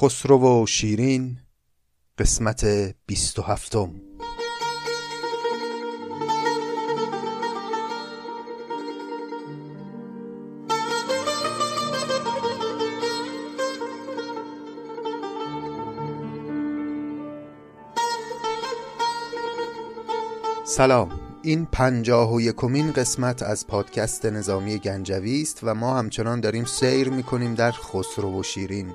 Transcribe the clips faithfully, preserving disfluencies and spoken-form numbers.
خسرو و شیرین قسمت بیست و هفتم. سلام، این پنجاه و یکمین قسمت از پادکست نظامی گنجویی است و ما همچنان داریم سیر میکنیم در خسرو و شیرین.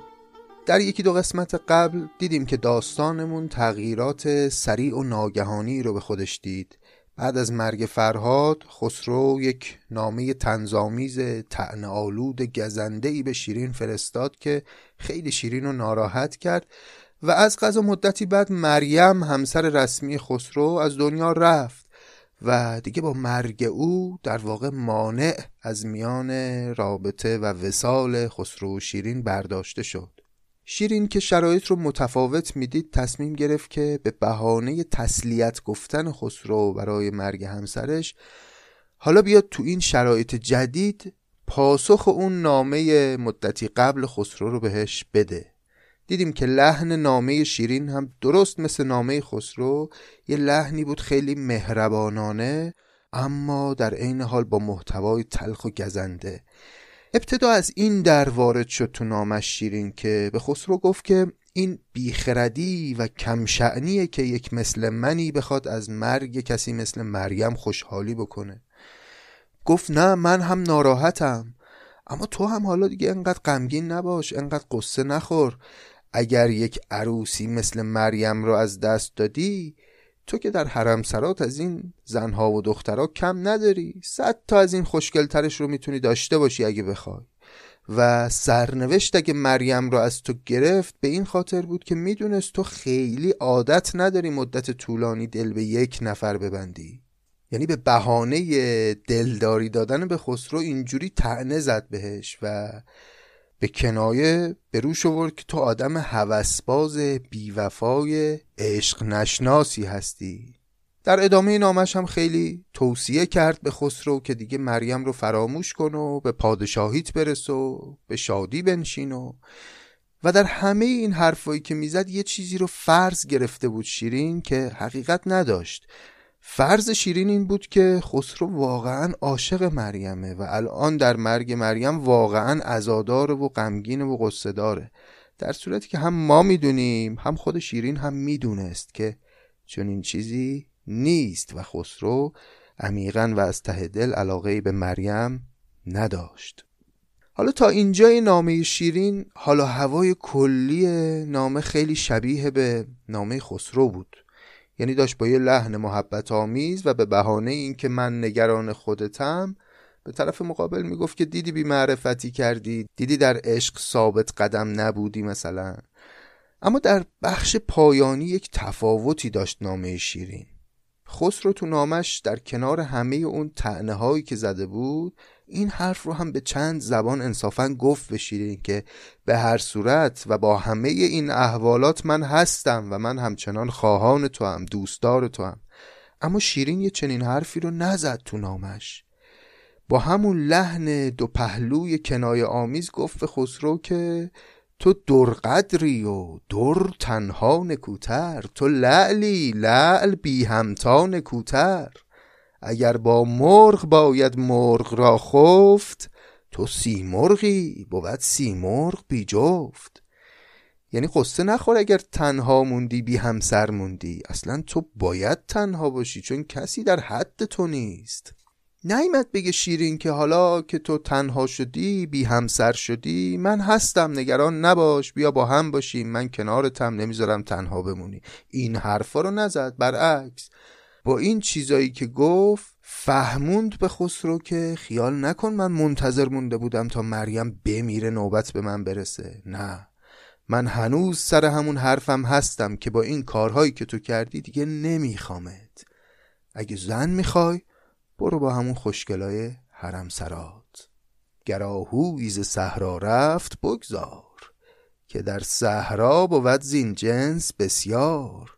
در یکی دو قسمت قبل دیدیم که داستانمون تغییرات سریع و ناگهانی رو به خودش دید. بعد از مرگ فرهاد، خسرو یک نامه طنزآمیز طعنه‌آلود گزنده‌ای به شیرین فرستاد که خیلی شیرین رو ناراحت کرد و از قضا مدتی بعد مریم همسر رسمی خسرو از دنیا رفت و دیگه با مرگ او در واقع مانع از میان رابطه و وصال خسرو و شیرین برداشته شد. شیرین که شرایط رو متفاوت میدید تصمیم گرفت که به بهانه تسلیت گفتن خسرو برای مرگ همسرش حالا بیاد تو این شرایط جدید پاسخ اون نامه مدتی قبل خسرو رو بهش بده. دیدیم که لحن نامه شیرین هم درست مثل نامه خسرو یه لحنی بود خیلی مهربانانه، اما در عین حال با محتوای تلخ و گزنده. ابتدا از این در وارد شد تو نامه شیرین که به خسرو گفت که این بیخردی و کمشأنیه که یک مثل منی بخواد از مرگ کسی مثل مریم خوشحالی بکنه. گفت نه، من هم ناراحتم، اما تو هم حالا دیگه انقدر غمگین نباش، انقدر قصه نخور. اگر یک عروسی مثل مریم رو از دست دادی، تو که در حرم سرات از این زنها و دخترها کم نداری، صد تا از این خوشگلترش رو میتونی داشته باشی اگه بخوای. و سرنوشت اگه مریم رو از تو گرفت به این خاطر بود که میدونست تو خیلی عادت نداری مدت طولانی دل به یک نفر ببندی. یعنی به بهانه دلداری دادن به خسرو اینجوری طعنه زد بهش و به کنایه به روش آورد که تو آدم هوسباز بیوفای عشق نشناسی هستی. در ادامه نامش هم خیلی توصیه کرد به خسرو که دیگه مریم رو فراموش کن و به پادشاهیت برس و به شادی بنشین و و در همه این حرفایی که میزد یه چیزی رو فرض گرفته بود شیرین که حقیقت نداشت. فرض شیرین این بود که خسرو واقعا عاشق مریمه و الان در مرگ مریم واقعا عزاداره و غمگینه و قصه داره، در صورتی که هم ما میدونیم هم خود شیرین هم میدونست که چنین چیزی نیست و خسرو عمیقاً و از ته دل علاقه‌ای به مریم نداشت. حالا تا اینجای نامه شیرین حالا هوای کلی نامه خیلی شبیه به نامه خسرو بود، یعنی داشت با یه لحن محبت آمیز و به بهانه این که من نگران خودتم به طرف مقابل میگفت که دیدی بی معرفتی کردی، دیدی در عشق ثابت قدم نبودی مثلا. اما در بخش پایانی یک تفاوتی داشت نامه شیرین. خسرو تو نامش در کنار همه اون طعنه هایی که زده بود این حرف رو هم به چند زبان انصافاً گفت به شیرین که به هر صورت و با همه این احوالات من هستم و من همچنان خواهان تو هم، دوستدار تو هم. اما شیرین یه چنین حرفی رو نزد تو نامش. با همون لحن دو پهلوی کنایه آمیز گفت به خسرو که تو در قدری و در تنها نکوتر، تو لعلی لعل بی همتا نکوتر. اگر با مرغ باید مرغ را خفت، تو سی مرغی بود سی مرغ بی جفت. یعنی قصه نخور اگر تنها موندی، بی همسر موندی، اصلا تو باید تنها باشی چون کسی در حد تو نیست. نعیمت بگه شیرین که حالا که تو تنها شدی، بی همسر شدی، من هستم، نگران نباش، بیا با هم باشیم، من کنارتم، نمیذارم تنها بمونی. این حرفا رو نزد، برعکس با این چیزایی که گفت فهموند به خسرو که خیال نکن من منتظر مونده بودم تا مریم بمیره نوبت به من برسه. نه، من هنوز سر همون حرفم هستم که با این کارهایی که تو کردی دیگه نمیخوامت. اگه زن میخوای برو با همون خوشگلای حرم سرات. گراهویی ز صحرا رفت بگذار، که در صحرا بود زین جنس بسیار،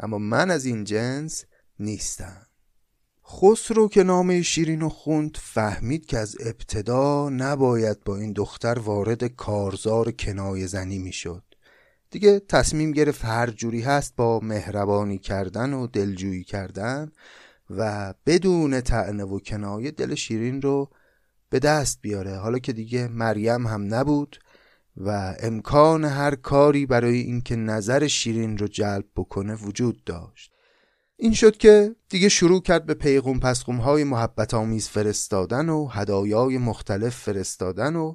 اما من از این جنس نیستم. خسرو که نامه شیرینو خوند فهمید که از ابتدا نباید با این دختر وارد کارزار کنایه زنی میشد. دیگه تصمیم گرفت هر جوری هست با مهربانی کردن و دلجویی کردن و بدون طعنه و کنایه دل شیرین رو به دست بیاره. حالا که دیگه مریم هم نبود و امکان هر کاری برای اینکه نظر شیرین رو جلب بکنه وجود داشت. این شد که دیگه شروع کرد به پیغوم پسغوم های محبت آمیز فرستادن و هدایای مختلف فرستادن و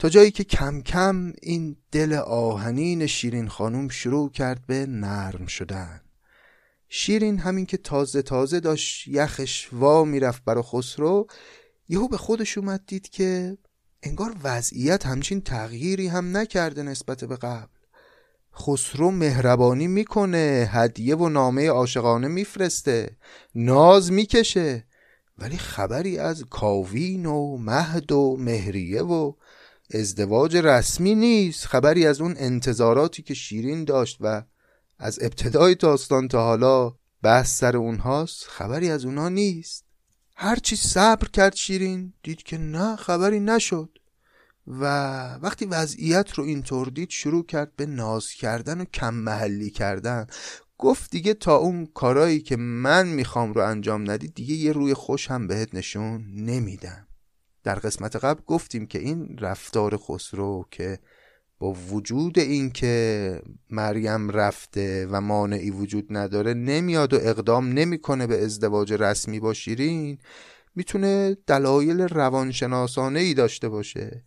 تا جایی که کم کم این دل آهنین شیرین خانم شروع کرد به نرم شدن. شیرین همین که تازه تازه داشت یخش وا میرفت برا خسرو، یهو به خودش اومد دید که انگار وضعیت همچین تغییری هم نکرده نسبت به قبل. خسرو مهربانی میکنه، هدیه و نامه عاشقانه میفرسته، ناز میکشه، ولی خبری از کاوین و مهد و مهریه و ازدواج رسمی نیست. خبری از اون انتظاراتی که شیرین داشت و از ابتدای داستان تا حالا بحث سر اونهاست، خبری از اونها نیست. هرچی صبر کرد شیرین دید که نه، خبری نشد و وقتی وضعیت رو اینطور دید شروع کرد به ناز کردن و کم محلی کردن. گفت دیگه تا اون کارایی که من میخوام رو انجام ندید دیگه یه روی خوش هم بهت نشون نمیدم. در قسمت قبل گفتیم که این رفتار خسرو که با وجود این که مریم رفته و مانعی وجود نداره نمیاد و اقدام نمیکنه به ازدواج رسمی با شیرین، میتونه دلایل روانشناسانه ای داشته باشه.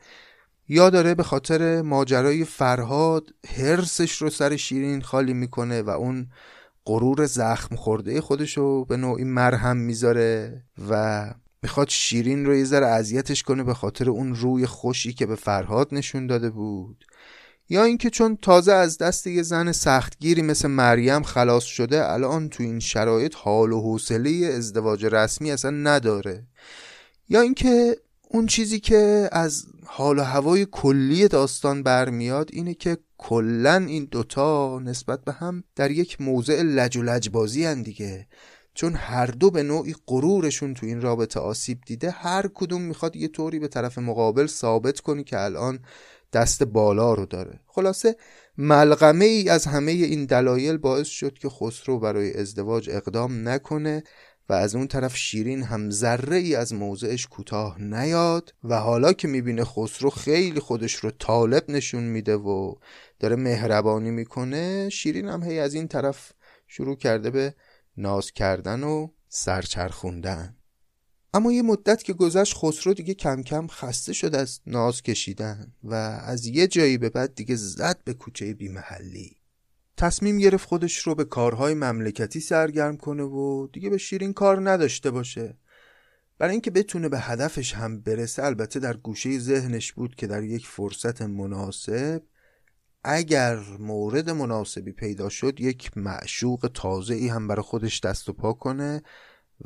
یا داره به خاطر ماجرای فرهاد حرصش رو سر شیرین خالی میکنه و اون غرور زخم خورده خودشو به نوعی مرهم میذاره و میخواد شیرین رو یه ذره اذیتش کنه به خاطر اون روی خوشی که به فرهاد نشون داده بود. یا اینکه چون تازه از دست یه زن سختگیری مثل مریم خلاص شده، الان تو این شرایط حال و حوصله ازدواج رسمی اصلا نداره. یا اینکه اون چیزی که از حال و هوای کلی داستان برمیاد اینه که کلن این دوتا نسبت به هم در یک موضع لج و لجبازی هن دیگه، چون هر دو به نوعی غرورشون تو این رابطه آسیب دیده، هر کدوم میخواد یه طوری به طرف مقابل ثابت کنی که الان دست بالا رو داره. خلاصه ملغمه ای از همه این دلایل باعث شد که خسرو برای ازدواج اقدام نکنه و از اون طرف شیرین هم ذره ای از موضعش کوتاه نیاد و حالا که میبینه خسرو خیلی خودش رو طالب نشون میده و داره مهربانی میکنه، شیرین هم هی از این طرف شروع کرده به ناز کردن و سرچرخوندن. اما یه مدت که گذشت خسرو دیگه کم کم خسته شد از ناز کشیدن و از یه جایی به بعد دیگه زد به کوچه بیمحلی. تصمیم گرفت خودش رو به کارهای مملکتی سرگرم کنه و دیگه به شیرین کار نداشته باشه. برای اینکه بتونه به هدفش هم برسه، البته در گوشه ذهنش بود که در یک فرصت مناسب اگر مورد مناسبی پیدا شد یک معشوق تازه‌ای هم برای خودش دست و پا کنه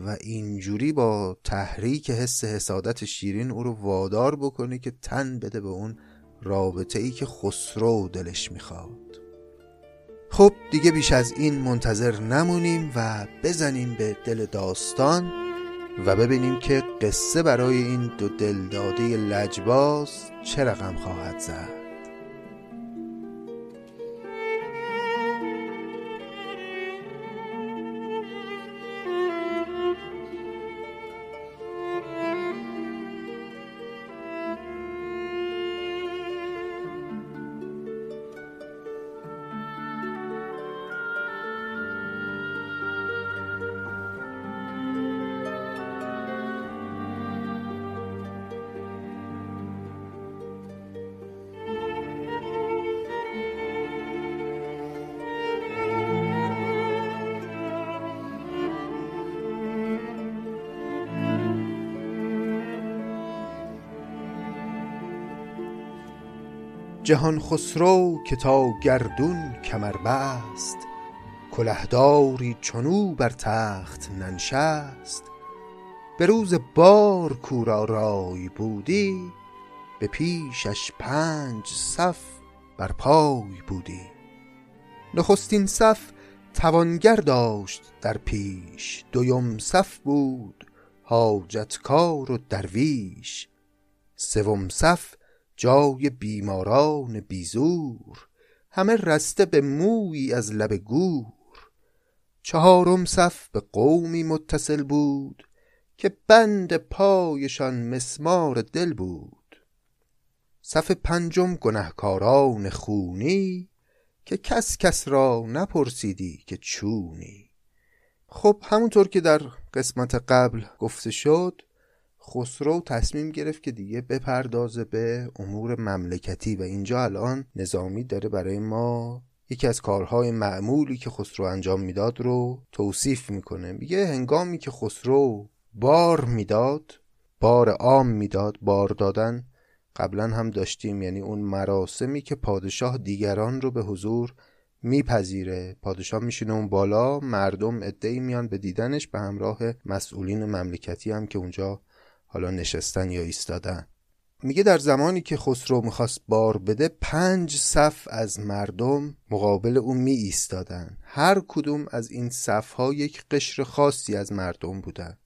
و اینجوری با تحریک حس حسادت شیرین او رو وادار بکنه که تن بده به اون رابطه ای که خسرو دلش میخواد. خب دیگه بیش از این منتظر نمونیم و بزنیم به دل داستان و ببینیم که قصه برای این دو دلداده لجباز چه رقم خواهد زد. جهان خسرو که تا گردون کمر بست، کلهداری چنو بر تخت ننشست. به روز بار کورا رای بودی، به پیشش پنج صف بر پای بودی. نخستین صف توانگر داشت در پیش، دویم صف بود حاجتکار و درویش. سوم صف جای بیماران بیزور، همه رسته به مویی از لب گور. چهارم صف به قومی متصل بود، که بند پایشان مسمار دل بود. صف پنجم گنهکاران خونی، که کس کس را نپرسیدی که چونی. خب همونطور که در قسمت قبل گفته شد، خسرو تصمیم گرفت که دیگه بپردازه به امور مملکتی و اینجا الان نظامی داره برای ما یکی از کارهای معمولی که خسرو انجام میداد رو توصیف میکنه. میگه هنگامی که خسرو بار میداد، بار عام میداد، بار دادن قبلا هم داشتیم، یعنی اون مراسمی که پادشاه دیگران رو به حضور میپذیره، پادشاه میشینه اون بالا، مردم عده‌ای میان به دیدنش به همراه مسئولین مملکتی هم که اونجا حالا نشستن یا ایستادن. میگه در زمانی که خسرو میخواست بار بده، پنج صف از مردم مقابل اون می ایستادن. هر کدوم از این صفها یک قشر خاصی از مردم بودن.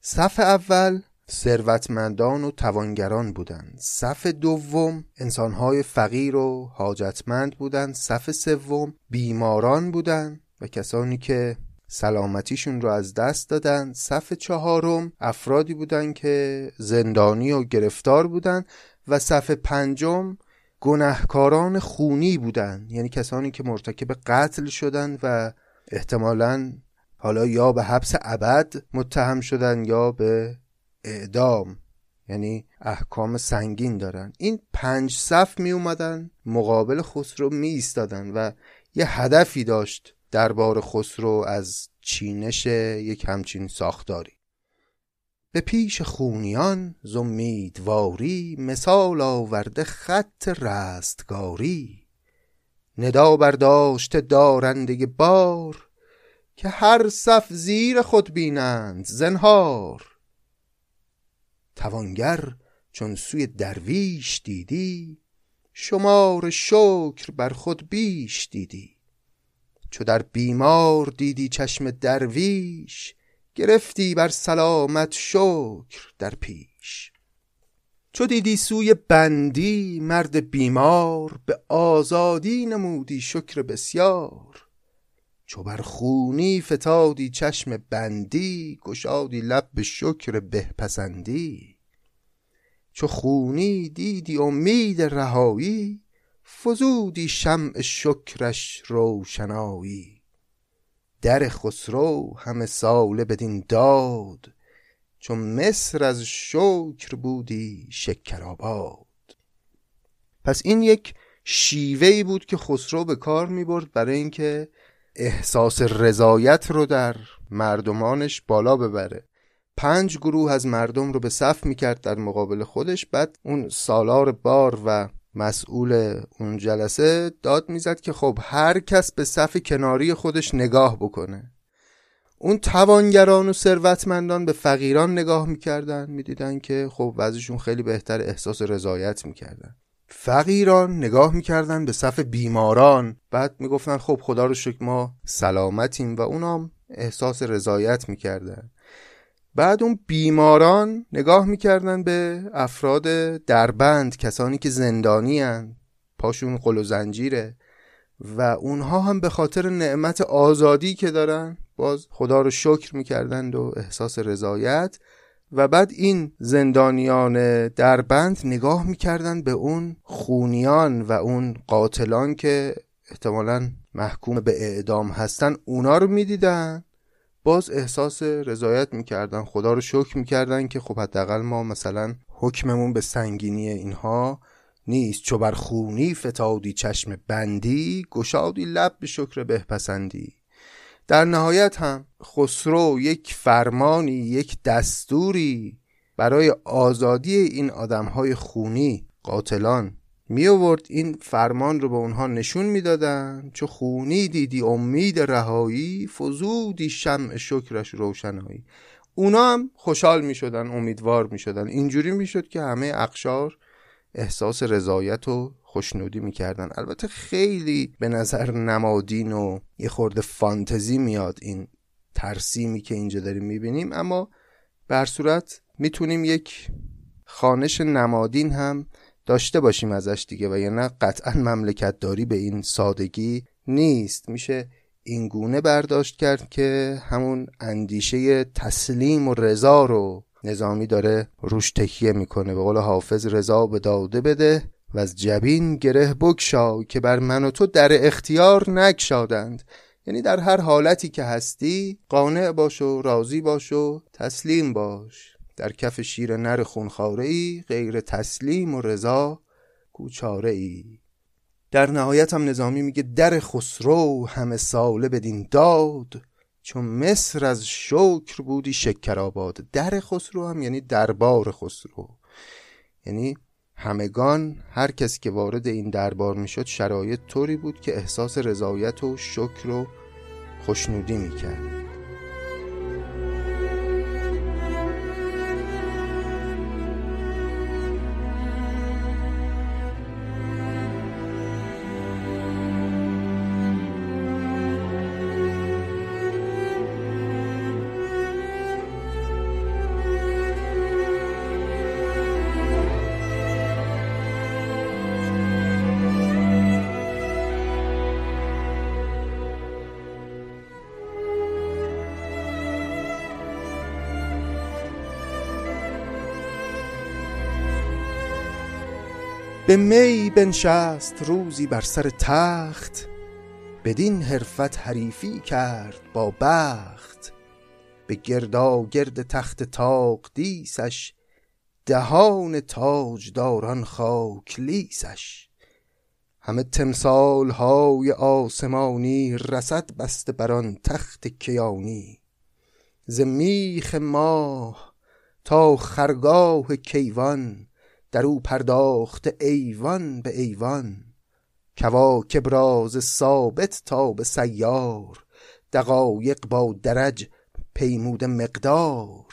صف اول ثروتمندان و توانگران بودن، صف دوم انسانهای فقیر و حاجتمند بودن، صف سوم بیماران بودن و کسانی که سلامتیشون رو از دست دادن، صف چهارم افرادی بودن که زندانی و گرفتار بودن و صف پنجم گناهکاران خونی بودن، یعنی کسانی که مرتکب قتل شدن و احتمالاً حالا یا به حبس ابد متهم شدن یا به اعدام، یعنی احکام سنگین دارن. این پنج صف می اومدن مقابل خسرو می ایستادن و یه هدفی داشت دربار خسرو از چینش یک همچین ساختاری. به پیش خونیان زمیدواری، مثال آورده خط رستگاری. ندا برداشته دارنده بار، که هر صف زیر خود بینند زنهار. توانگر چون سوی درویش دیدی، شمار شکر بر خود بیش دیدی. چو در بیمار دیدی چشم درویش، گرفتی بر سلامت شکر در پیش. چو دیدی سوی بندی مرد بیمار، به آزادی نمودی شکر بسیار. چو بر خونی فتادی چشم بندی، گشادی لب به شکر بهپسندی. چو خونی دیدی امید رهایی، فزودی شمع شکرش روشنایی. در خسرو همه ساله بدین داد، چون مصر از شکر بودی شکرآباد. پس این یک شیوهی بود که خسرو به کار می برد برای اینکه احساس رضایت رو در مردمانش بالا ببره. پنج گروه از مردم رو به صف می کرد در مقابل خودش، بعد اون سالار بار و مسئول اون جلسه داد میزد که خب هر کس به صف کناری خودش نگاه بکنه. اون توانگران و ثروتمندان به فقیران نگاه میکردن، میدیدن که خب وضعشون خیلی بهتر، احساس رضایت میکردن. فقیران نگاه میکردن به صف بیماران، بعد میگفتن خب خدا رو شکر ما سلامتیم، و اونام احساس رضایت میکردن. بعد اون بیماران نگاه میکردن به افراد دربند، کسانی که زندانی هن، پاشون قل و زنجیره، و اونها هم به خاطر نعمت آزادی که دارن باز خدا رو شکر میکردن و احساس رضایت. و بعد این زندانیان دربند نگاه میکردن به اون خونیان و اون قاتلان که احتمالاً محکوم به اعدام هستن، اونا رو میدیدن، باز احساس رضایت میکردن، خدا رو شکر میکردن که خب حداقل ما مثلا حکممون به سنگینی اینها نیست. چو بر خونی فتادی چشم بندی، گشادی لب به شکر بهپسندی. در نهایت هم خسرو یک فرمانی، یک دستوری برای آزادی این آدمهای خونی، قاتلان می آورد. این فرمان رو به اونها نشون میدادن. چو خونی دیدی امید رهایی، فزودی شمع شکرش روشنایی. اونا هم خوشحال می شدن، امیدوار می شدن. اینجوری می شد که همه اقشار احساس رضایت و خوشنودی می کردن. البته خیلی به نظر نمادین و یه خورده فانتزی میاد این ترسیمی که اینجا داریم می بینیم، اما بر صورت می تونیم یک خانش نمادین هم داشته باشیم ازش دیگه، و یا نه قطعا مملکت داری به این سادگی نیست. میشه این گونه برداشت کرد که همون اندیشه تسلیم و رضا رو نظامی داره روش تکیه میکنه. به قول حافظ رضا به داده بده و از جبین گره بگشا که بر من و تو در اختیار نگشادند. یعنی در هر حالتی که هستی قانع باش و راضی باش و تسلیم باش. در کف شیر نر خونخواره ای، غیر تسلیم و رضا کوچاره ای. در نهایت هم نظامی میگه در خسرو همه ساله بدین داد، چون مصر از شکر بودی شکرآباد. در خسرو هم یعنی دربار خسرو، یعنی همگان هر کسی که وارد این دربار میشد شرایط طوری بود که احساس رضایت و شکر و خوشنودی میکرد. به می بنشست روزی بر سر تخت، بدین حرفت حریفی کرد با بخت. به گردا گرد تخت تاق دیسش، دهان تاج داران خاک لیسش. همه تمثال های آسمانی، رسد بست بران تخت کیانی. ز میخ ماه تا خرگاه کیوان، در او پرداخت ایوان به ایوان. کواکب راز ثابت تا به سیار، دقایق با درج پیمود مقدار.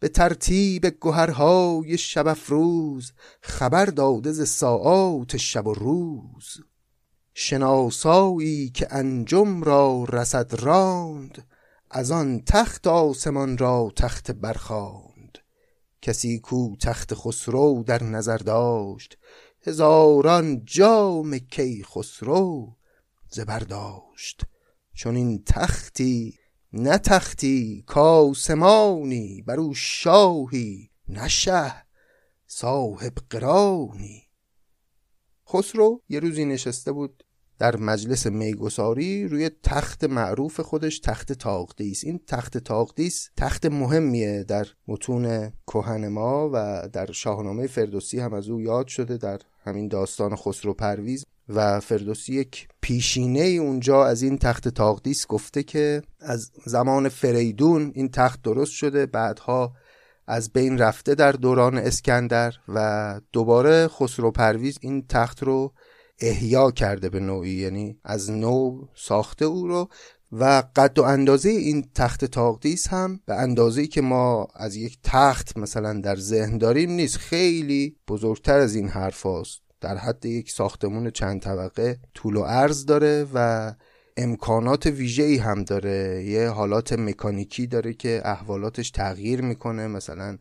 به ترتیب گوهرهای شب افروز، خبر داده ز ساعات شب و روز. شناسایی که انجم را رسد راند، از آن تخت آسمان را تخت برخوان. کسی کو تخت خسرو در نظر داشت، هزاران جام کی خسرو زبرداشت. چون این تختی نه تختی کاسمانی، بر او شاهی نه شه صاحب قرانی. خسرو یه روزی نشسته بود در مجلس میگساری روی تخت معروف خودش، تخت تاقدیس. این تخت تاقدیس تخت مهمیه در متون کهن ما و در شاهنامه فردوسی هم از او یاد شده، در همین داستان خسروپرویز. و فردوسی یک پیشینه اونجا از این تخت تاقدیس گفته که از زمان فریدون این تخت درست شده، بعدها از بین رفته در دوران اسکندر، و دوباره خسروپرویز این تخت رو احیا کرده به نوعی، یعنی از نو ساخته او رو. و قد و اندازه این تخت تاقدیس هم به اندازه‌ای که ما از یک تخت مثلا در ذهن داریم نیست، خیلی بزرگتر از این حرف هاست. در حد یک ساختمون چند طبقه طول و عرض داره و امکانات ویژه‌ای هم داره. یه حالات مکانیکی داره که احوالاتش تغییر میکنه، مثلا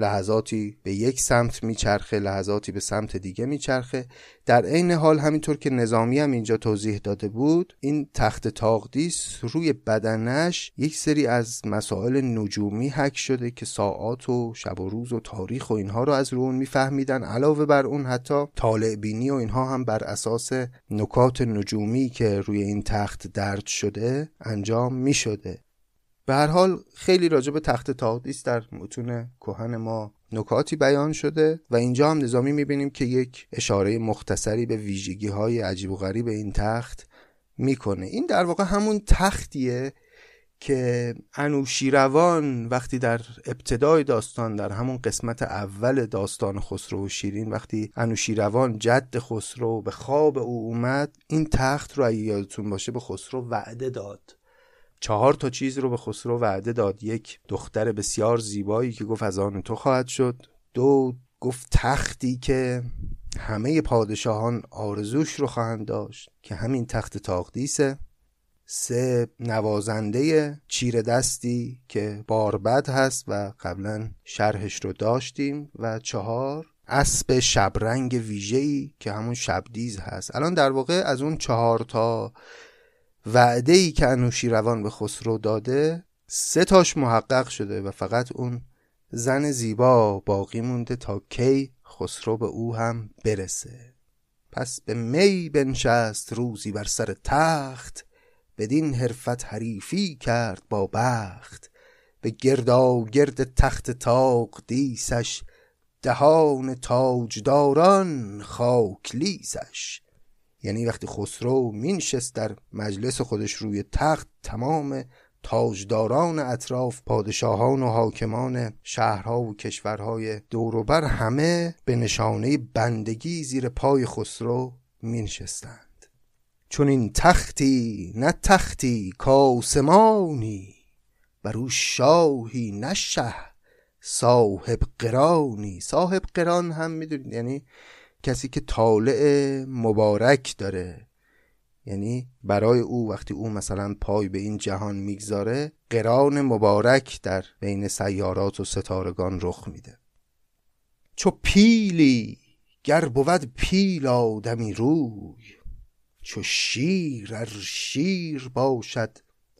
لحظاتی به یک سمت میچرخه، لحظاتی به سمت دیگه میچرخه. در عین حال همینطور که نظامی هم اینجا توضیح داده بود، این تخت تاقدیس روی بدنش یک سری از مسائل نجومی حک شده که ساعات و شب و روز و تاریخ و اینها رو از رو اون میفهمیدن. علاوه بر اون حتی طالع بینی و اینها هم بر اساس نکات نجومی که روی این تخت درج شده انجام میشده. به هر حال خیلی راجع به تخت تاقدیس در متون کهن ما نکاتی بیان شده و اینجا هم نظامی میبینیم که یک اشاره مختصری به ویژگی‌های عجیب و غریب این تخت میکنه. این در واقع همون تختیه که انوشیروان وقتی در ابتدای داستان، در همون قسمت اول داستان خسرو و شیرین، وقتی انوشیروان جد خسرو به خواب او اومد، این تخت رو اگه یادتون باشه به خسرو وعده داد. چهار تا چیز رو به خسرو وعده داد. یک، دختر بسیار زیبایی که گفت از آن تو خواهد شد. دو، گفت تختی که همه پادشاهان آرزوش رو خواهند داشت که همین تخت تاقدیسه. سه، نوازنده چیره دستی که باربد هست و قبلا شرحش رو داشتیم. و چهار، اسب شبرنگ ویژه‌ای که همون شبدیز هست. الان در واقع از اون چهار تا وعده‌ای که انوشیروان به خسرو داده سه تاش محقق شده و فقط اون زن زیبا باقی مونده تا کی خسرو به او هم برسه. پس به می بنشست روزی بر سر تخت، بدین حرفت حریفی کرد با بخت. به گردا گرد تخت تاق دیسش، دهان تاجداران خاک لیسش. یعنی وقتی خسرو مینشست در مجلس خودش روی تخت، تمام تاجداران اطراف، پادشاهان و حاکمان شهرها و کشورهای دوروبر، همه به نشانه بندگی زیر پای خسرو مینشستند. چون این تختی نه تختی کاسمانی، برو شاهی نه شه صاحب قرانی. صاحب قران هم میدونید یعنی کسی که طالع مبارک داره، یعنی برای او وقتی او مثلا پای به این جهان میگذاره، قران مبارک در بین سیارات و ستارگان رخ میده. چو پیلی گر بود پیل آدمی روی، چو شیر ار شیر باشد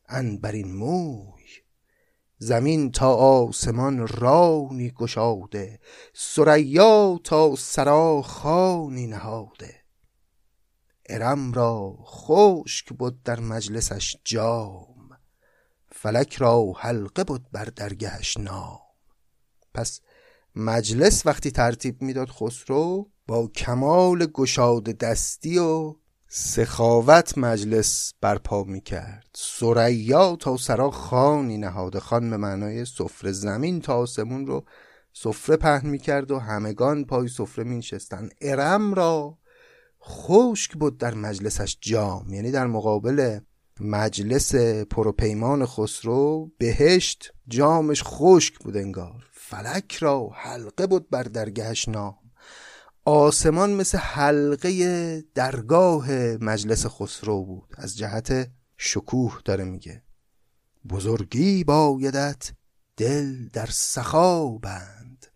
عنبرین موی. زمین تا آسمان رانی گشاده، ثریا تا ثری خوانی نهاده. ارم را خشک بود در مجلسش جام، فلک را حلقه بود بر درگهش نام. پس مجلس وقتی ترتیب میداد خسرو، با کمال گشاده دستی و سخاوت مجلس برپا میکرد. ثریا تا ثری خوانی نهاده، خوان به معنای سفره. زمین تا آسمون رو سفره پهن میکرد و همگان پای سفره مینشستن. ارم را خشک بود در مجلسش جام، یعنی در مقابل مجلس پروپیمان خسرو بهشت جامش خشک بود انگار. فلک را حلقه بود بر درگهش نام، آسمان مثل حلقه درگاه مجلس خسرو بود. از جهت شکوه داره میگه بزرگی بایدت دل در سخا بند،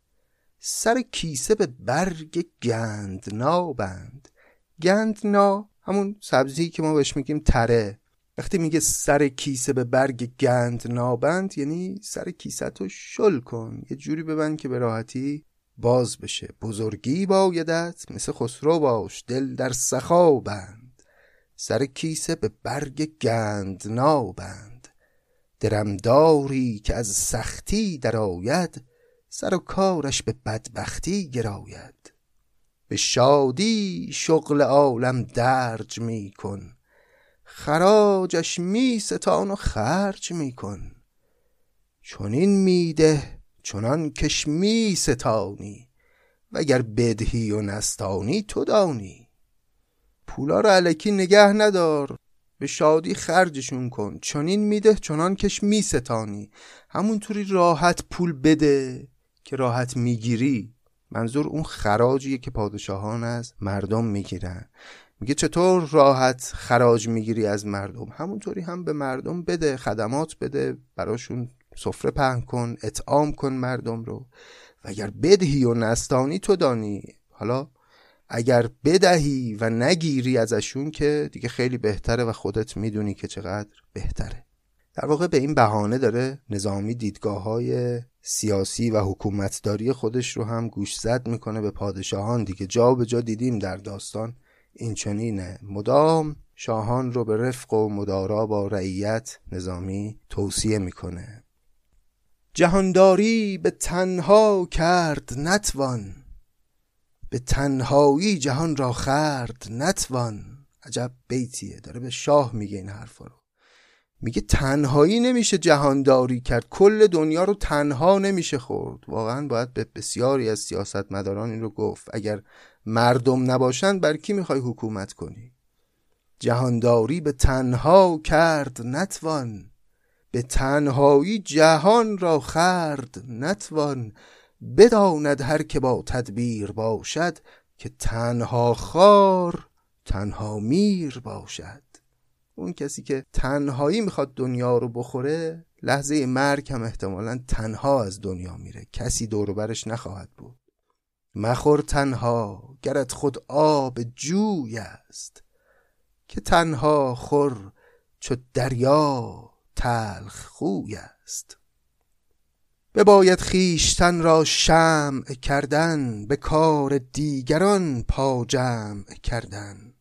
سر کیسه به برگ گندنا بند. گندنا همون سبزی که ما بهش میگیم تره. وقتی میگه سر کیسه به برگ گندنا بند، یعنی سر کیسه تو شل کن، یه جوری ببند که به راحتی باز بشه. بزرگی بایدت مثل خسرو باش، دل در سخا بند، سر کیسه به برگ گندنا بند. درمداری که از سختی درآید، سر و کارش به بدبختی گراید. به شادی شغل عالم درج می کن، خراجش می ستان و خرج می کن. چنین می ده چنان کش می ستانی، وگر بدهی و نستانی تو دانی. پولا رو الکی نگه ندار، به شادی خرجشون کن. چنین می ده چنان کش می ستانی، همونطوری راحت پول بده که راحت می گیری. منظور اون خراجیه که پادشاهان از مردم میگیرن. میگه چطور راحت خراج میگیری از مردم؟ همونطوری هم به مردم بده، خدمات بده، براشون سفره پهن کن، اطعام کن مردم رو. و اگر بدهی و نستانی تو دانی، حالا اگر بدهی و نگیری ازشون که دیگه خیلی بهتره و خودت میدونی که چقدر بهتره. در واقع به این بهانه داره نظامی دیدگاه‌های سیاسی و حکومتداری خودش رو هم گوشزد میکنه به پادشاهان دیگه. جا به جا دیدیم در داستان این چنینه، مدام شاهان رو به رفق و مدارا با رعیت نظامی توصیه میکنه. جهانداری به تنها کرد نتوان، به تنهایی جهان را خرد نتوان. عجب بیتیه، داره به شاه میگه این حرفا رو. میگه تنهایی نمیشه جهانداری کرد، کل دنیا رو تنها نمیشه خورد. واقعا باید به بسیاری از سیاستمداران این رو گفت، اگر مردم نباشند بر کی میخوای حکومت کنی؟ جهانداری به تنها کرد نتوان، به تنهایی جهان را خرد نتوان. بداند هر که با تدبیر باشد، که تنها خار تنها میر باشد. اون کسی که تنهایی میخواد دنیا رو بخوره، لحظه مرگ هم احتمالاً تنها از دنیا میره، کسی دور و برش نخواهد بود. مخور تنها گرت خود آب جوی است، که تنها خور چو دریا تلخ خوی است. بباید خیشتن را شمع کردن، به کار دیگران پا جمع کردن.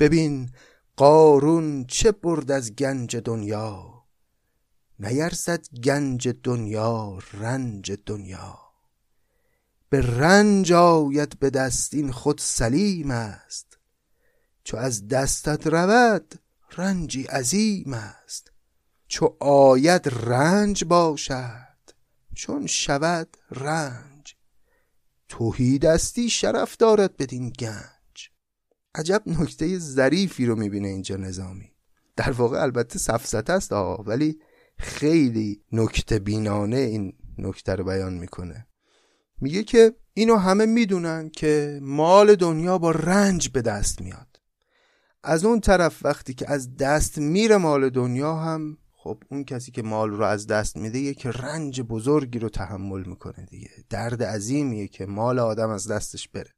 ببین قارون چه برد از گنج دنیا، نیرزد گنج دنیا رنج دنیا. به رنج آید به دست این خود سلیم است، چو از دستت رود رنجی عظیم است. چو آید رنج باشد چون شود رنج، تهی دستی شرف دارد بدین گنج. عجب نکته ظریفی رو میبینه اینجا نظامی، در واقع البته سفسطه است آه، ولی خیلی نکته بینانه این نکته رو بیان میکنه. میگه که اینو همه میدونن که مال دنیا با رنج به دست میاد، از اون طرف وقتی که از دست میره مال دنیا هم، خب اون کسی که مال رو از دست میده یک رنج بزرگی رو تحمل میکنه دیگه، درد عظیمیه که مال آدم از دستش بره.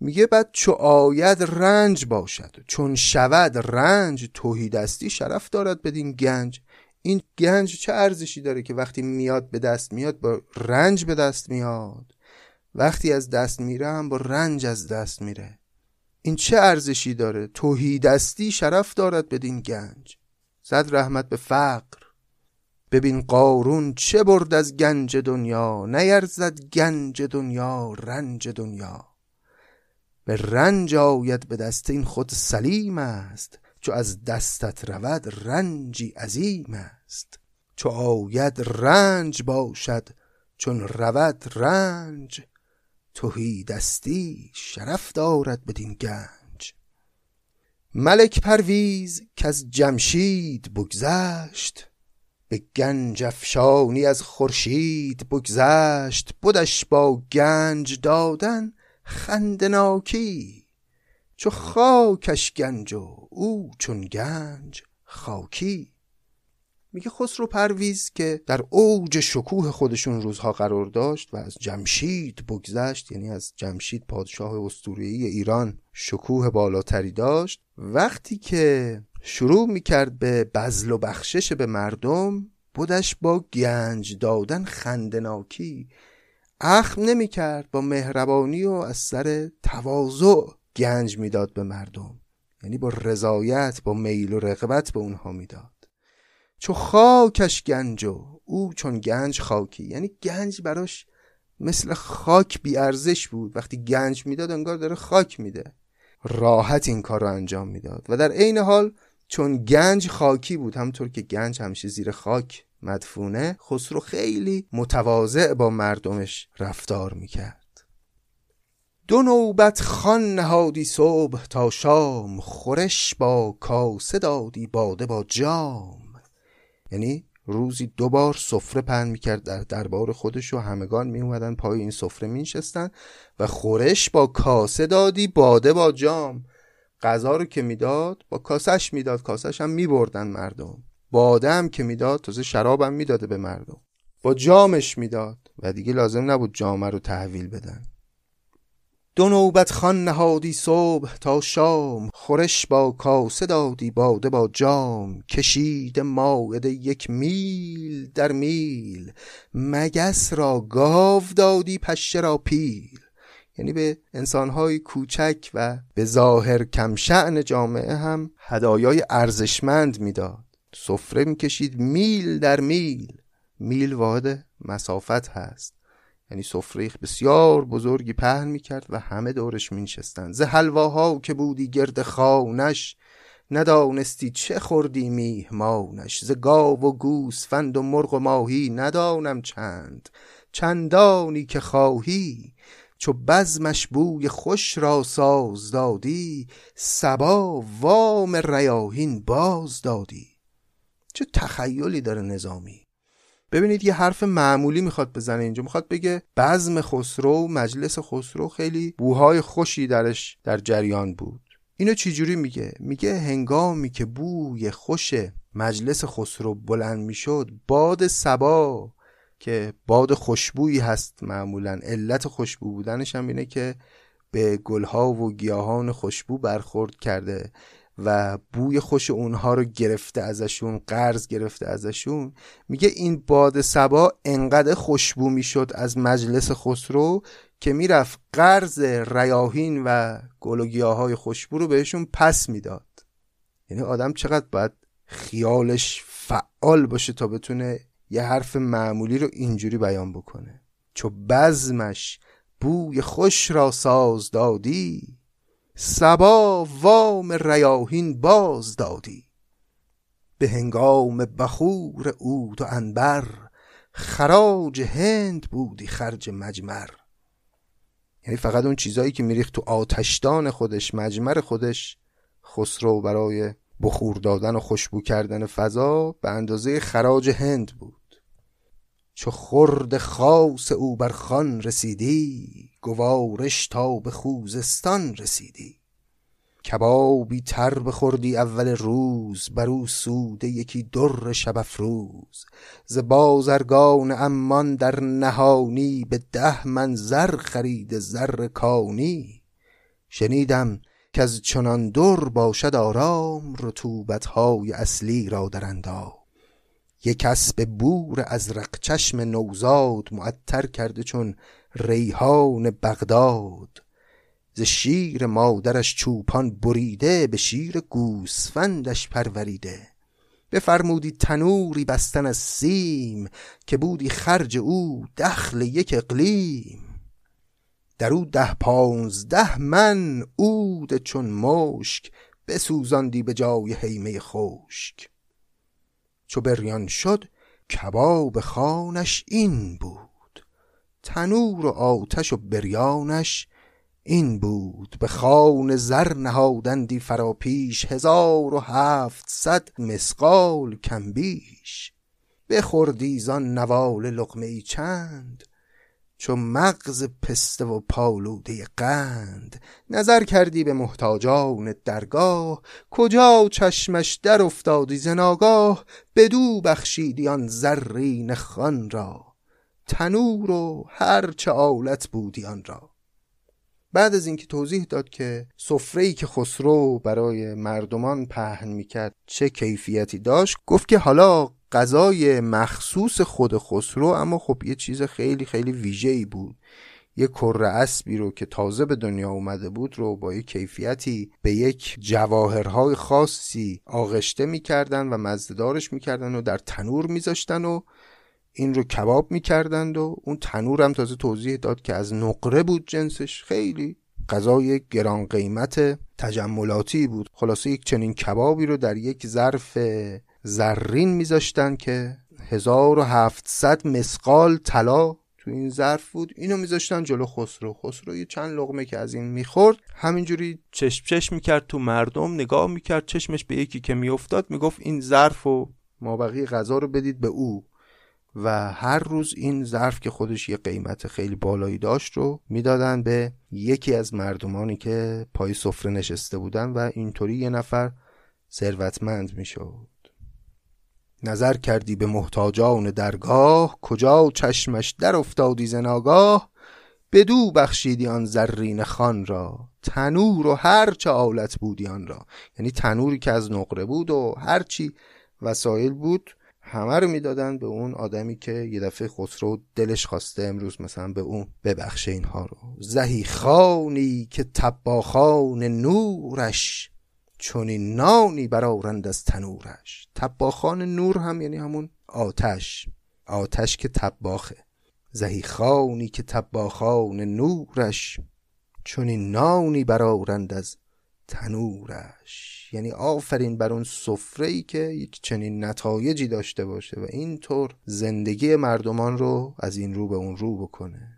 میگه بعد چو آید رنج باشد چون شود رنج، تهی دستی شرف دارد بدین گنج. این گنج چه ارزشی داره که وقتی میاد به دست میاد با رنج به دست میاد، وقتی از دست میره هم با رنج از دست میره. این چه ارزشی داره؟ تهی دستی شرف دارد بدین گنج. زد رحمت به فقر. ببین قارون چه برد از گنج دنیا، نیرزد گنج دنیا رنج دنیا. به رنج آید به دست این خود سلیم است، چو از دستت رود رنجی عظیم است. چو آید رنج باشد چون رود رنج، تهی دستی شرف دارد بدین گنج. ملک پرویز که از جمشید بگذشت، به گنج افشانی از خورشید بگذشت. بودش با گنج دادن خندناکی، چو خاکش گنج و او چون گنج خاکی. میگه خسرو پرویز که در اوج شکوه خودشون روزها قرار داشت و از جمشید بگذشت، یعنی از جمشید پادشاه اسطوره‌ای ایران شکوه بالاتری داشت، وقتی که شروع میکرد به بذل و بخشش به مردم، بودش با گنج دادن خندناکی. اخم نمیکرد، با مهربانی و از سر تواضع گنج میداد به مردم، یعنی با رضایت، با میل و رغبت به اونها میداد. چو خاکش گنج و او چون گنج خاکی، یعنی گنج براش مثل خاک بی ارزش بود، وقتی گنج میداد انگار داره خاک میده، راحت این کار رو انجام میداد. و در عین حال چون گنج خاکی بود، همونطور که گنج همیشه زیر خاک مدفونه، خسرو خیلی متواضع با مردمش رفتار میکرد. دو نوبت خوان نهادی صبح تا شام، خورش با کاسه دادی باده با جام. یعنی روزی دو بار سفره پهن میکرد در دربار خودش و همگان میومدن پای این سفره مینشستن و خورش با کاسه دادی باده با جام. غذا رو که میداد با کاسش میداد، کاسش هم میبردن مردم. باده هم که میداد، تازه شراب هم میداده به مردم، با جامش میداد و دیگه لازم نبود جامه رو تحویل بدن. دو نوبت خوان نهادی صبح تا شام، خورش با کاسه دادی باده با جام. کشید مایده یک میل در میل، مگس را گاو دادی پشه را پیل. یعنی به انسانهای کوچک و به ظاهر کمشأن جامعه هم هدایای ارزشمند میداد. سفره میکشید میل در میل، میل واحد مسافت هست، یعنی سفره بسیار بزرگی پهن میکرد و همه دورش مینشستند. ز حلواها که بودی گرد خانش، ندانستی چه خوردی میهمانش. ز گاو و گوسفند و مرغ و ماهی، ندانم چند چندانی که خواهی. چو بزمش بوی خوش را ساز دادی، صبا وام ریاحین باز دادی. چه تخیلی داره نظامی! ببینید یه حرف معمولی میخواد بزنه اینجا، میخواد بگه بزم خسرو، مجلس خسرو خیلی بوهای خوشی درش در جریان بود. اینو چجوری میگه؟ میگه هنگامی که بوی خوش مجلس خسرو بلند میشد، باد صبا که باد خوشبویی هست معمولاً. علت خوشبو بودنش هم اینه که به گلها و گیاهان خوشبو برخورد کرده و بوی خوش اونها رو گرفته ازشون، قرض گرفته ازشون. میگه این باد صبا انقدر خوشبو میشد از مجلس خسرو که میرفت قرض ریاحین و گل و گیاهای خوشبو رو بهشون پس میداد. یعنی آدم چقدر باید خیالش فعال باشه تا بتونه یه حرف معمولی رو اینجوری بیان بکنه. چو بزمش بوی خوش را ساز دادی، صبا وام ریاحین باز دادی. به هنگام بخور عود و عنبر، خراج هند بودی خرج مجمر. یعنی فقط اون چیزایی که میریخت تو آتشدان خودش، مجمر خودش، خسرو برای بخور دادن و خوشبو کردن فضا به اندازه خراج هند بود. چو خورد خاص او بر خان رسیدی، گوارش تا به خوزستان رسیدی. کبابی تر بخوردی اول روز، برو سوده یکی در شب افروز. ز بازرگان امان در نهانی، به ده من زر خرید زر کانی. شنیدم که از چنان در باشد آرام، رطوبت‌های اصلی را در اندام. یک اسب بور ازرق چشم نوزاد، معطر کرده چون ریحان بغداد. ز شیر مادرش چوپان بریده، به شیر گوسفندش پروریده. بفرمودی تنوری بستن از سیم، که بودی خرج او دخل یک اقلیم. در او ده پانزده من عود چون مشک، بسوزاندی به جای هیمه خشک. چو بریان شد کباب خانش این بود، تنور و آتش و بریانش این بود. به خان زر نهادندی فراپیش، هزار و هفتصد مسقال کم بیش. بخوردی زان نوال لقمه ای چند، چو مغز پسته و پالوده قند. نظر کردی به محتاجان درگاه، کجا چشمش در افتادی ز ناگاه. بدو بخشیدی آن زرین خوان را، تنور و هر چه آلت بودی آن را. بعد از اینکه توضیح داد که سفره‌ای که خسرو برای مردمان پهن میکرد چه کیفیتی داشت، گفت که حالا غذای مخصوص خود خسرو، اما خب یه چیز خیلی خیلی ویژه‌ای بود. یه کره اسبی رو که تازه به دنیا اومده بود رو با یه کیفیتی به یک جواهرهای خاصی آغشته می‌کردن و مزه‌دارش می‌کردن و در تنور می‌ذاشتن و این رو کباب می‌کردند. و اون تنور هم تازه توضیح داد که از نقره بود جنسش، خیلی غذای گران قیمت تجملاتی بود. خلاصه یک چنین کبابی رو در یک ظرف زرین میذاشتن که هزار و هفتصد مسقال طلا تو این ظرف بود. اینو میذاشتن جلو خسرو. خسرو یه چند لقمه که از این میخورد، همینجوری چشم چشم میکرد تو مردم، نگاه میکرد، چشمش به یکی که میافتاد میگفت این ظرف و مابقی غذا رو بدید به او. و هر روز این ظرف که خودش یه قیمت خیلی بالایی داشت رو میدادن به یکی از مردمانی که پای سفره نشسته بودن و اینطوری یه نفر ثروتمند میشد. نظر کردی به محتاجان درگاه، کجا چشمش در افتادی ز ناگاه. بدو بخشیدی آن زرین خوان را، تنور و هر چه آلت بودی آن را. یعنی تنوری که از نقره بود و هر چی وسایل بود همه رو میدادن به اون آدمی که یه دفعه خسرو دلش خواسته امروز مثلا به اون ببخشه اینها رو. زهی خانی که تباخان نورش، چونین نانی برآورند از تنورش. تباخان نور هم یعنی همون آتش، آتش که تباخه. زهی خانی که تباخان نورش، چونین نانی برآورند از تنورش. یعنی آفرین بر اون سفره‌ای که یک چنین نتایجی داشته باشه و اینطور زندگی مردمان رو از این رو به اون رو بکنه.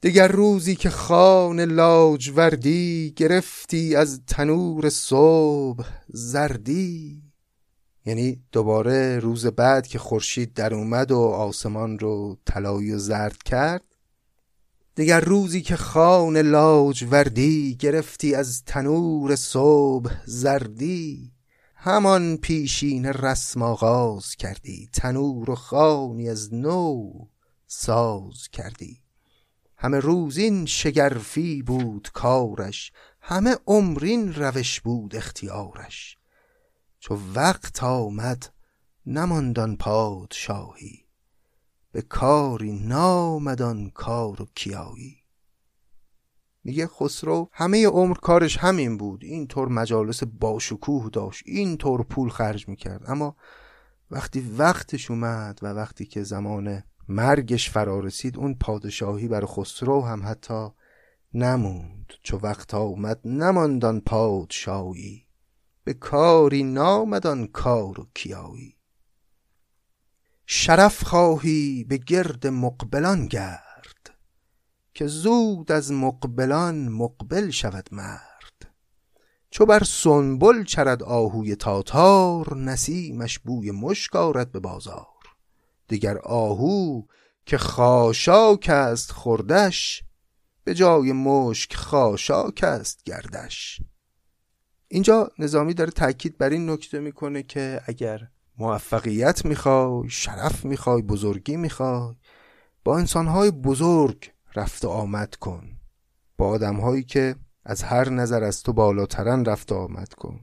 دیگر روزی که خان لاجوردی، گرفتی از تنور صبح زردی. یعنی دوباره روز بعد که خورشید در اومد و آسمان رو طلایی و زرد کرد، دیگر روزی که خان لاجوردی، گرفتی از تنور صبح زردی. همان پیشین رسم آغاز کردی، تنور و خانی از نو ساز کردی. همه روزین شگرفی بود کارش، همه عمرین روش بود اختیارش. چو وقت آمد نماندان پادشاهی، به کاری نامدان کار و کیایی. میگه خسرو همه عمر کارش همین بود، اینطور مجالس باشکوه داشت، اینطور پول خرج میکرد، اما وقتی وقتش اومد و وقتی که زمان مرگش فرا رسید، اون پادشاهی برای خسرو هم حتی نموند. چو وقت آمد نماندان پادشاهی، به کاری نامدان کار و کیایی. شرف خواهی به گرد مقبلان گرد، که زود از مقبلان مقبل شود مرد. چو بر سنبل چرد آهوی تاتار، نسیمش بوی مشک آرد به بازار. دیگر آهو که خاشاک است خوردش، به جای مشک خاشاک است گردش. اینجا نظامی داره تأکید بر این نکته میکنه که اگر موفقیت میخوای، شرف میخوای، بزرگی میخوای، با انسانهای بزرگ رفت و آمد کن، با آدمهایی که از هر نظر از تو بالاترن رفت و آمد کن.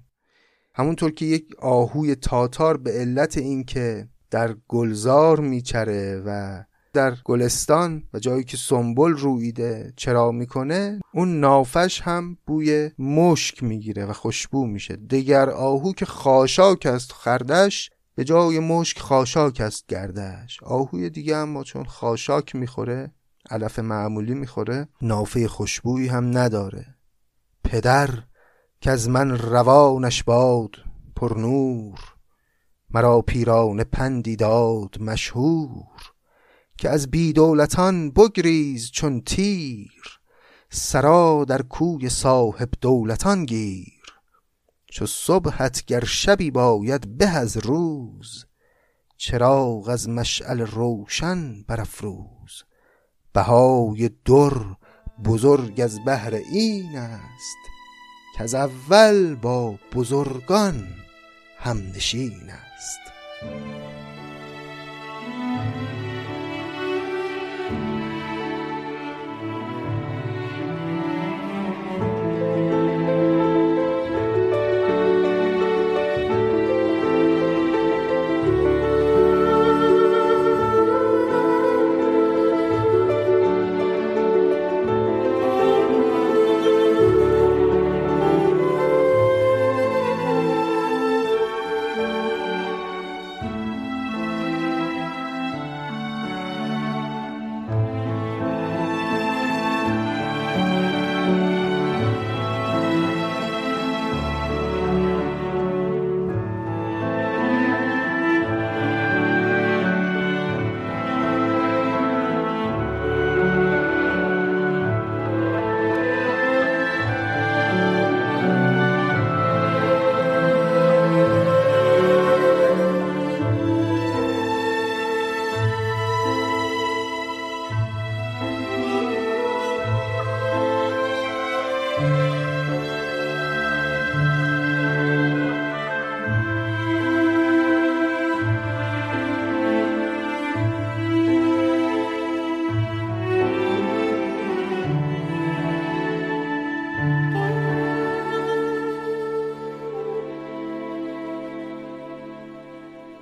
همونطور که یک آهوی تاتار به علت اینکه در گلزار میچره و در گلستان و جایی که سنبل رویده چرا میکنه، اون نافش هم بوی مشک میگیره و خوشبو میشه. دیگر آهو که خاشاک است خردش، به جای مشک خاشاک است گردش. آهوی دیگه هم چون خاشاک میخوره، علف معمولی میخوره، نافه خوشبویی هم نداره. پدر که از من روانش باد پرنور، مرا پیران پندی داد مشهور. که از بی دولتان بگریز چون تیر، سرا در کوی صاحب دولتان گیر. چو صبحت گر شبی باید به از روز، چراغ از مشعل روشن برافروز. بهای در بزرگ از بهر این است، که از اول با بزرگان همنشین است.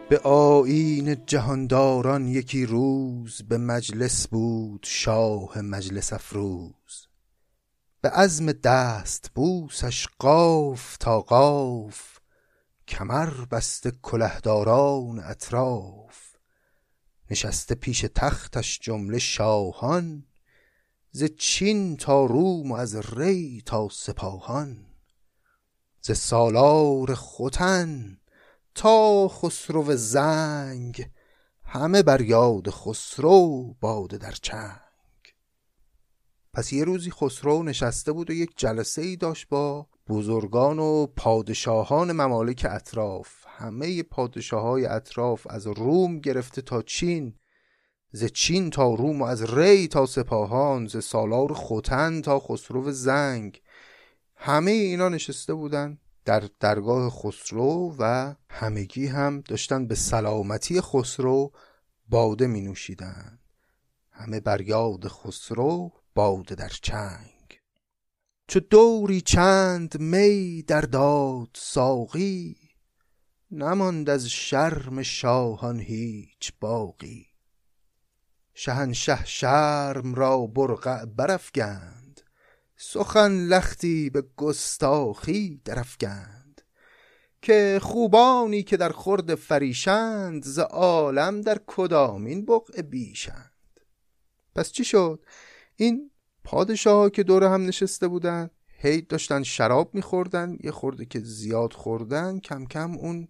به آیین جهانداران یکی روز، به مجلس بود شاه مجلس افروز. به عزم دست بوسش قاف تا قاف، کمر بسته کلهداران اطراف. نشسته پیش تختش جمله شاهان، ز چین تا روم و از ری تا سپاهان. ز سالار ختن تا خسرو و زنگ، همه بر یاد خسرو باده در چنگ. پس یه روزی خسرو نشسته بود و یک جلسه ای داشت با بزرگان و پادشاهان ممالک اطراف. همه پادشاهای اطراف از روم گرفته تا چین، ز چین تا روم و از ری تا سپاهان، ز سالار ختن تا خسرو و زنگ، همه اینا نشسته بودن در درگاه خسرو و همگی هم داشتن به سلامتی خسرو باده می نوشیدن. همه بر یاد خسرو باده در چنگ. چو دوری چند می در داد ساقی، نماند از شرم شاهان هیچ باقی. شهنشه شرم را برقع برافگند، سخن لختی به گستاخی درافگند. که خوبانی که در خورد فریشند، ز عالم در کدامین بقعه بیشند. پس چی شد؟ این پادشاها که دور هم نشسته بودن هی داشتن شراب میخوردن، یه خورده که زیاد خوردن کم کم اون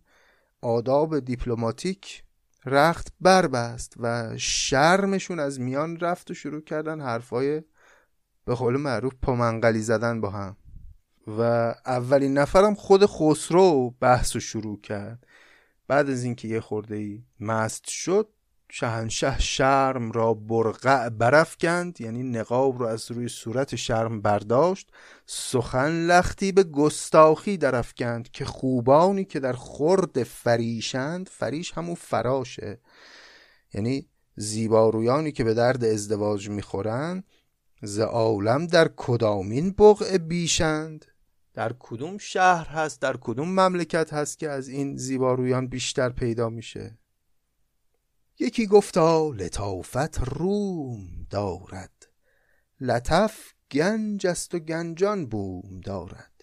آداب دیپلماتیک رخت بربست و شرمشون از میان رفت و شروع کردن حرفای به قول معروف پامنقلی زدن با هم. و اولین نفرم خود خسرو بحثو شروع کرد. بعد از اینکه یه خورده‌ای مست شد، شاهنشه شرم را برقع برافکند، یعنی نقاب رو از روی صورت شرم برداشت. سخن لختی به گستاخی درافکند، که خوبانی که در خورد فریشند، فریش همون فراشه، یعنی زیبارویانی که به درد ازدواج میخورن. ز عالم در کدامین بقعه بیشند، در کدوم شهر هست، در کدوم مملکت هست که از این زیبارویان بیشتر پیدا میشه. یکی گفتا لطافت روم دارد، لطف گنج است و گنجان بوم دارد.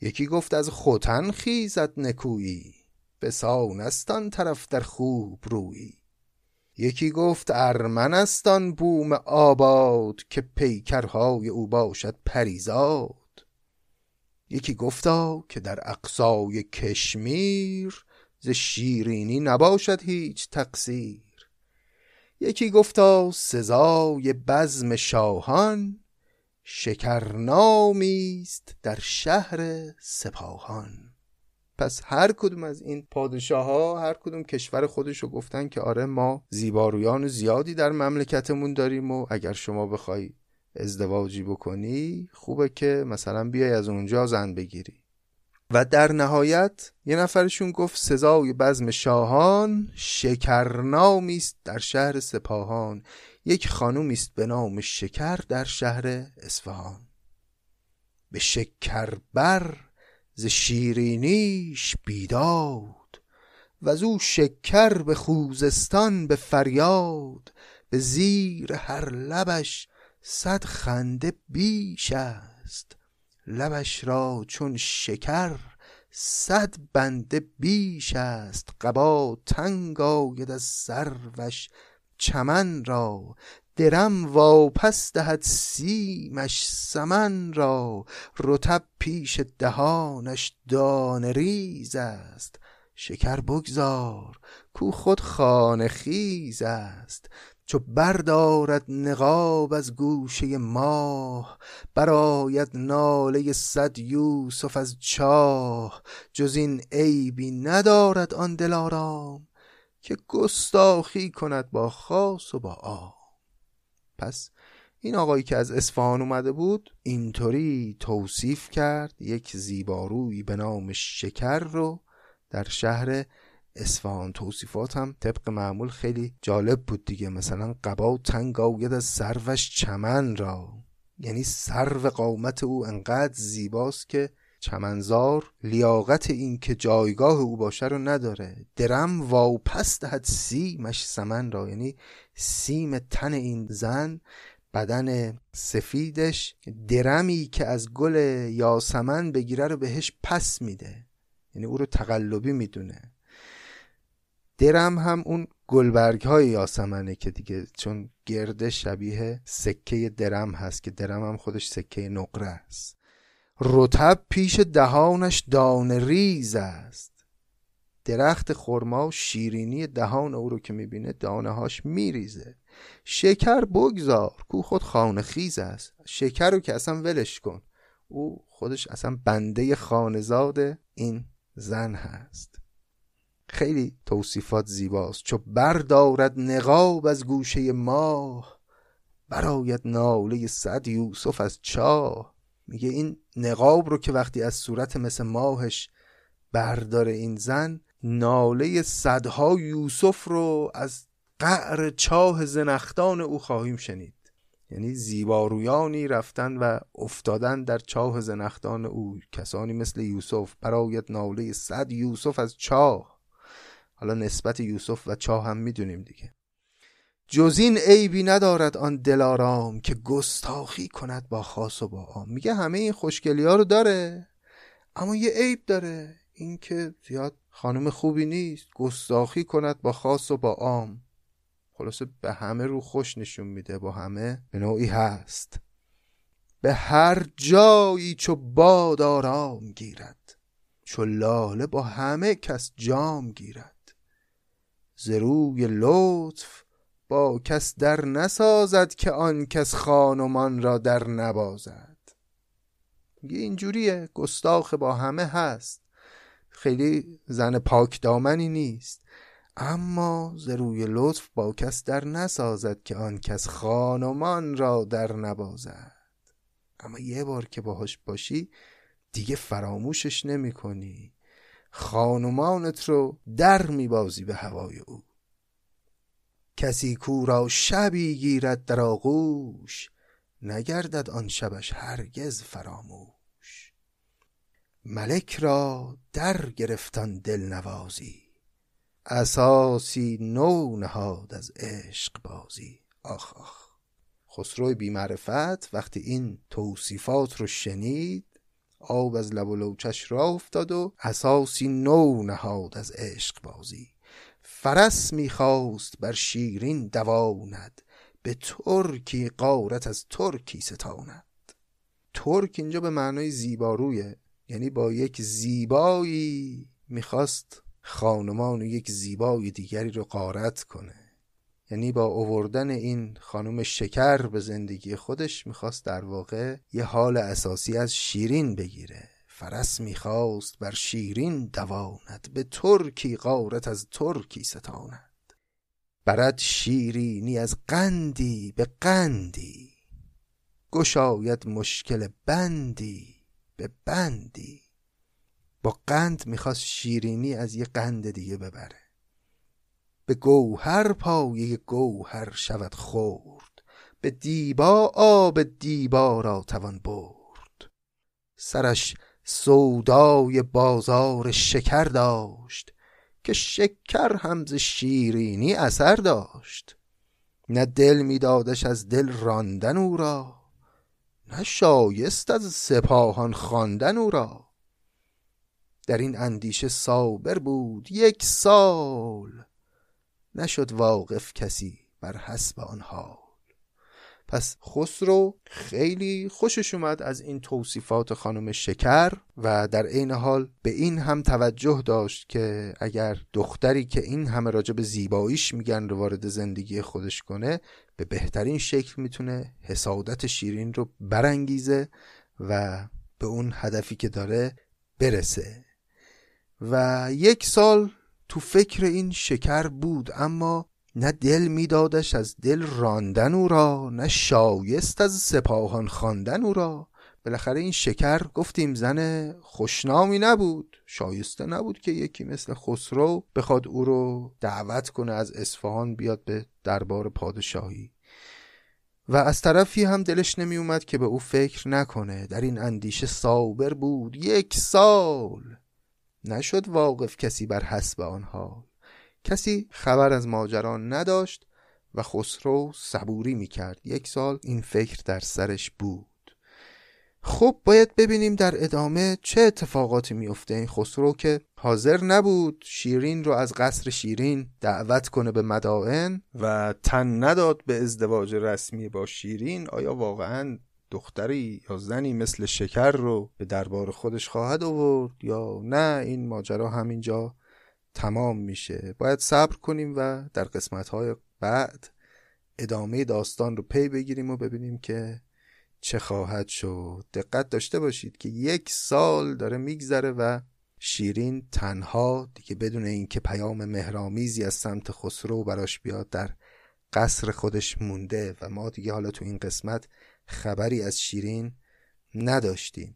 یکی گفت از خوتن خیزد نکویی، بسانستان طرف در خوب رویی. یکی گفت ارمنستان بوم آباد، که پیکرهای او باشد پریزاد. یکی گفتا که در اقصای کشمیر، ز شیرینی نباشد هیچ تقصیر. یکی گفتا سزای بزم شاهان، شکرنامیست در شهر سپاهان. پس هر کدوم از این پادشاه ها هر کدوم کشور خودشو گفتن که آره ما زیبارویان زیادی در مملکتمون داریم و اگر شما بخوای ازدواجی بکنی خوبه که مثلا بیای از اونجا زن بگیری. و در نهایت یه نفرشون گفت سزای بزم شاهان، شکرنامیست در شهر سپاهان. یک خانومیست به نام شکر در شهر اصفهان. به شکربر ز شیرینیش بیداد، وزو شکر به خوزستان به فریاد. به زیر هر لبش صد خنده بیش است، لبش را چون شکر صد بنده بیش است. قبا تنگ آید از سروش چمن را، درم واپس دهد سیمش سمن را. رطب پیش دهانش دانه ریز است، شکر بگذار کو خود خانه خیز است. چو بردارد نقاب از گوشه ماه، براید ناله صد یوسف از چاه. جز این عیبی ندارد آن دلارام، که گستاخی کند با خاص و با عام. پس این آقایی که از اصفهان اومده بود اینطوری توصیف کرد یک زیبارویی به نام شکر رو در شهر اصفهان. توصیفات هم طبق معمول خیلی جالب بود دیگه. مثلا قبا تنگ آید از سروش چمن را، یعنی سرو قامت او انقدر زیباست که چمنزار لیاقت این که جایگاه او باشه رو نداره. درم واپس دهد سیمش سمن را، یعنی سیم تن این زن، بدن سفیدش، درمی که از گل یاسمن بگیره رو بهش پس میده، یعنی او رو تقلبی میدونه. درم هم اون گلبرگ های یاسمنه که دیگه چون گرده شبیه سکه درم هست که درم هم خودش سکه نقره است. رطب پیش دهانش دانه ریز است، درخت خرما و شیرینی دهان او رو که میبینه دانه هاش میریزه. شکر بگذار کو خود خانه خیز است، شکر رو که اصلا ولش کن، او خودش اصلا بنده خانه‌زاد این زن هست. خیلی توصیفات زیباست. چو بردارد نقاب از گوشه ماه، براید ناله صد یوسف از چاه. میگه این نقاب رو که وقتی از صورت مثل ماهش برداره این زن، ناله صدها یوسف رو از قعر چاه زنختان او خواهیم شنید. یعنی زیبارویانی رفتن و افتادن در چاه زنختان او، کسانی مثل یوسف، برایت ناله صد یوسف از چاه. حالا نسبت یوسف و چاه هم میدونیم دیگه. جز این عیبی ندارد آن دلارام که گستاخی کند با خاص و با عام. میگه همه این خوشگلی ها رو داره، اما یه عیب داره، این که زیاد خانم خوبی نیست، گستاخی کند با خاص و با عام. خلاصه به همه رو خوش نشون میده، با همه به نوعی هست. به هر جایی چو باد آرام گیرد، چو لاله با همه کس جام گیرد. ز روی لطف با کس در نسازد که آن کس خانمان را در نبازد. میگه اینجوریه، گستاخ با همه هست، خیلی زن پاک دامنی نیست، اما ز روی لطف با کس در نسازد که آن کس خانمان را در نبازد. اما یه بار که باهاش باشی دیگه فراموشش نمی کنی، خانمانت رو در می بازی به هوای او. کسی کو را شبی گیرد در آغوش، نگردد آن شبش هرگز فراموش. ملک را در گرفتن دلنوازی، اساسی نو نهاد از عشق بازی. آخ آخ، خسرو بی معرفت وقتی این توصیفات رو شنید آب از لب و لوچش را افتاد و اساسی نو نهاد از عشق بازی. فرس میخواست بر شیرین دواند، به ترکی غارت از ترکی ستاند. ترک اینجا به معنای زیبارویه، یعنی با یک زیبایی میخواست خانمان و یک زیبای دیگری رو غارت کنه، یعنی با آوردن این خانم شکر به زندگی خودش میخواست در واقع یه حال اساسی از شیرین بگیره. فرس میخواست بر شیرین دواند، به ترکی غارت از ترکی ستاند. برد شیرینی از قندی به قندی، گشاید مشکل بندی به بندی. با قند میخواست شیرینی از یه قند دیگه ببره. به گوهر پایه گوهر شود خورد، به دیبا آب دیبا را توان برد. سرش سودای بازار شکر داشت، که شکر هم ز شیرینی اثر داشت. نه دل میدادش از دل راندن او را، نه شایست از سپاهان خواندن او را. در این اندیشه صابر بود یک سال، نشد واقف کسی بر حسب آن حال. پس خسرو خیلی خوشش اومد از این توصیفات خانم شکر و در عین حال به این هم توجه داشت که اگر دختری که این همه راجع به زیباییش میگن رو وارد زندگی خودش کنه، به بهترین شکل میتونه حسادت شیرین رو برانگیزه و به اون هدفی که داره برسه. و یک سال تو فکر این شکر بود، اما نه دل میدادش از دل راندن او را، نه شایست از سپاهان خواندن او را. بالاخره این شکر گفتیم زن خوشنامی نبود، شایسته نبود که یکی مثل خسرو بخواد او رو دعوت کنه از اصفهان بیاد به دربار پادشاهی. و از طرفی هم دلش نمی اومد که به او فکر نکنه. در این اندیشه صابر بود یک سال، نشد واقف کسی بر حسب آن حال. کسی خبر از ماجرا نداشت و خسرو صبوری میکرد. یک سال این فکر در سرش بود. خب باید ببینیم در ادامه چه اتفاقاتی میفته. این خسرو که حاضر نبود شیرین رو از قصر شیرین دعوت کنه به مدائن و تن نداد به ازدواج رسمی با شیرین، آیا واقعا دختری یا زنی مثل شکر رو به دربار خودش خواهد آورد یا نه؟ این ماجرا همینجا تمام میشه. باید صبر کنیم و در قسمت‌های بعد ادامه داستان رو پی بگیریم و ببینیم که چه خواهد شد. دقت داشته باشید که یک سال داره میگذره و شیرین تنها دیگه، بدون اینکه پیام مهرامیزی از سمت خسرو براش بیاد، در قصر خودش مونده و ما دیگه حالا تو این قسمت خبری از شیرین نداشتیم.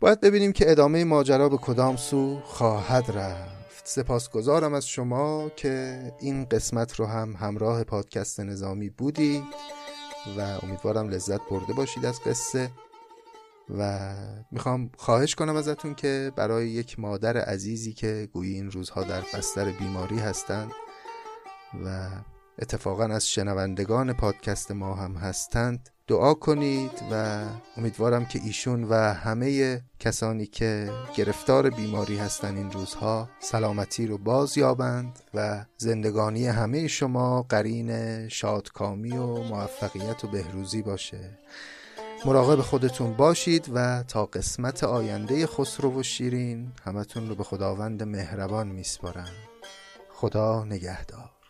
باید ببینیم که ادامه ماجرا به کدام سو خواهد رفت. سپاسگزارم از شما که این قسمت رو هم همراه پادکست نظامی بودید و امیدوارم لذت برده باشید از قصه. و میخوام خواهش کنم ازتون که برای یک مادر عزیزی که گویی این روزها در بستر بیماری هستند و اتفاقا از شنوندگان پادکست ما هم هستند دعا کنید و امیدوارم که ایشون و همه کسانی که گرفتار بیماری هستند این روزها سلامتی رو باز یابند و زندگانی همه شما قرین شادکامی و موفقیت و بهروزی باشه. مراقب خودتون باشید و تا قسمت آینده خسرو و شیرین همتون رو به خداوند مهربان میسپارم. خدا نگهدار.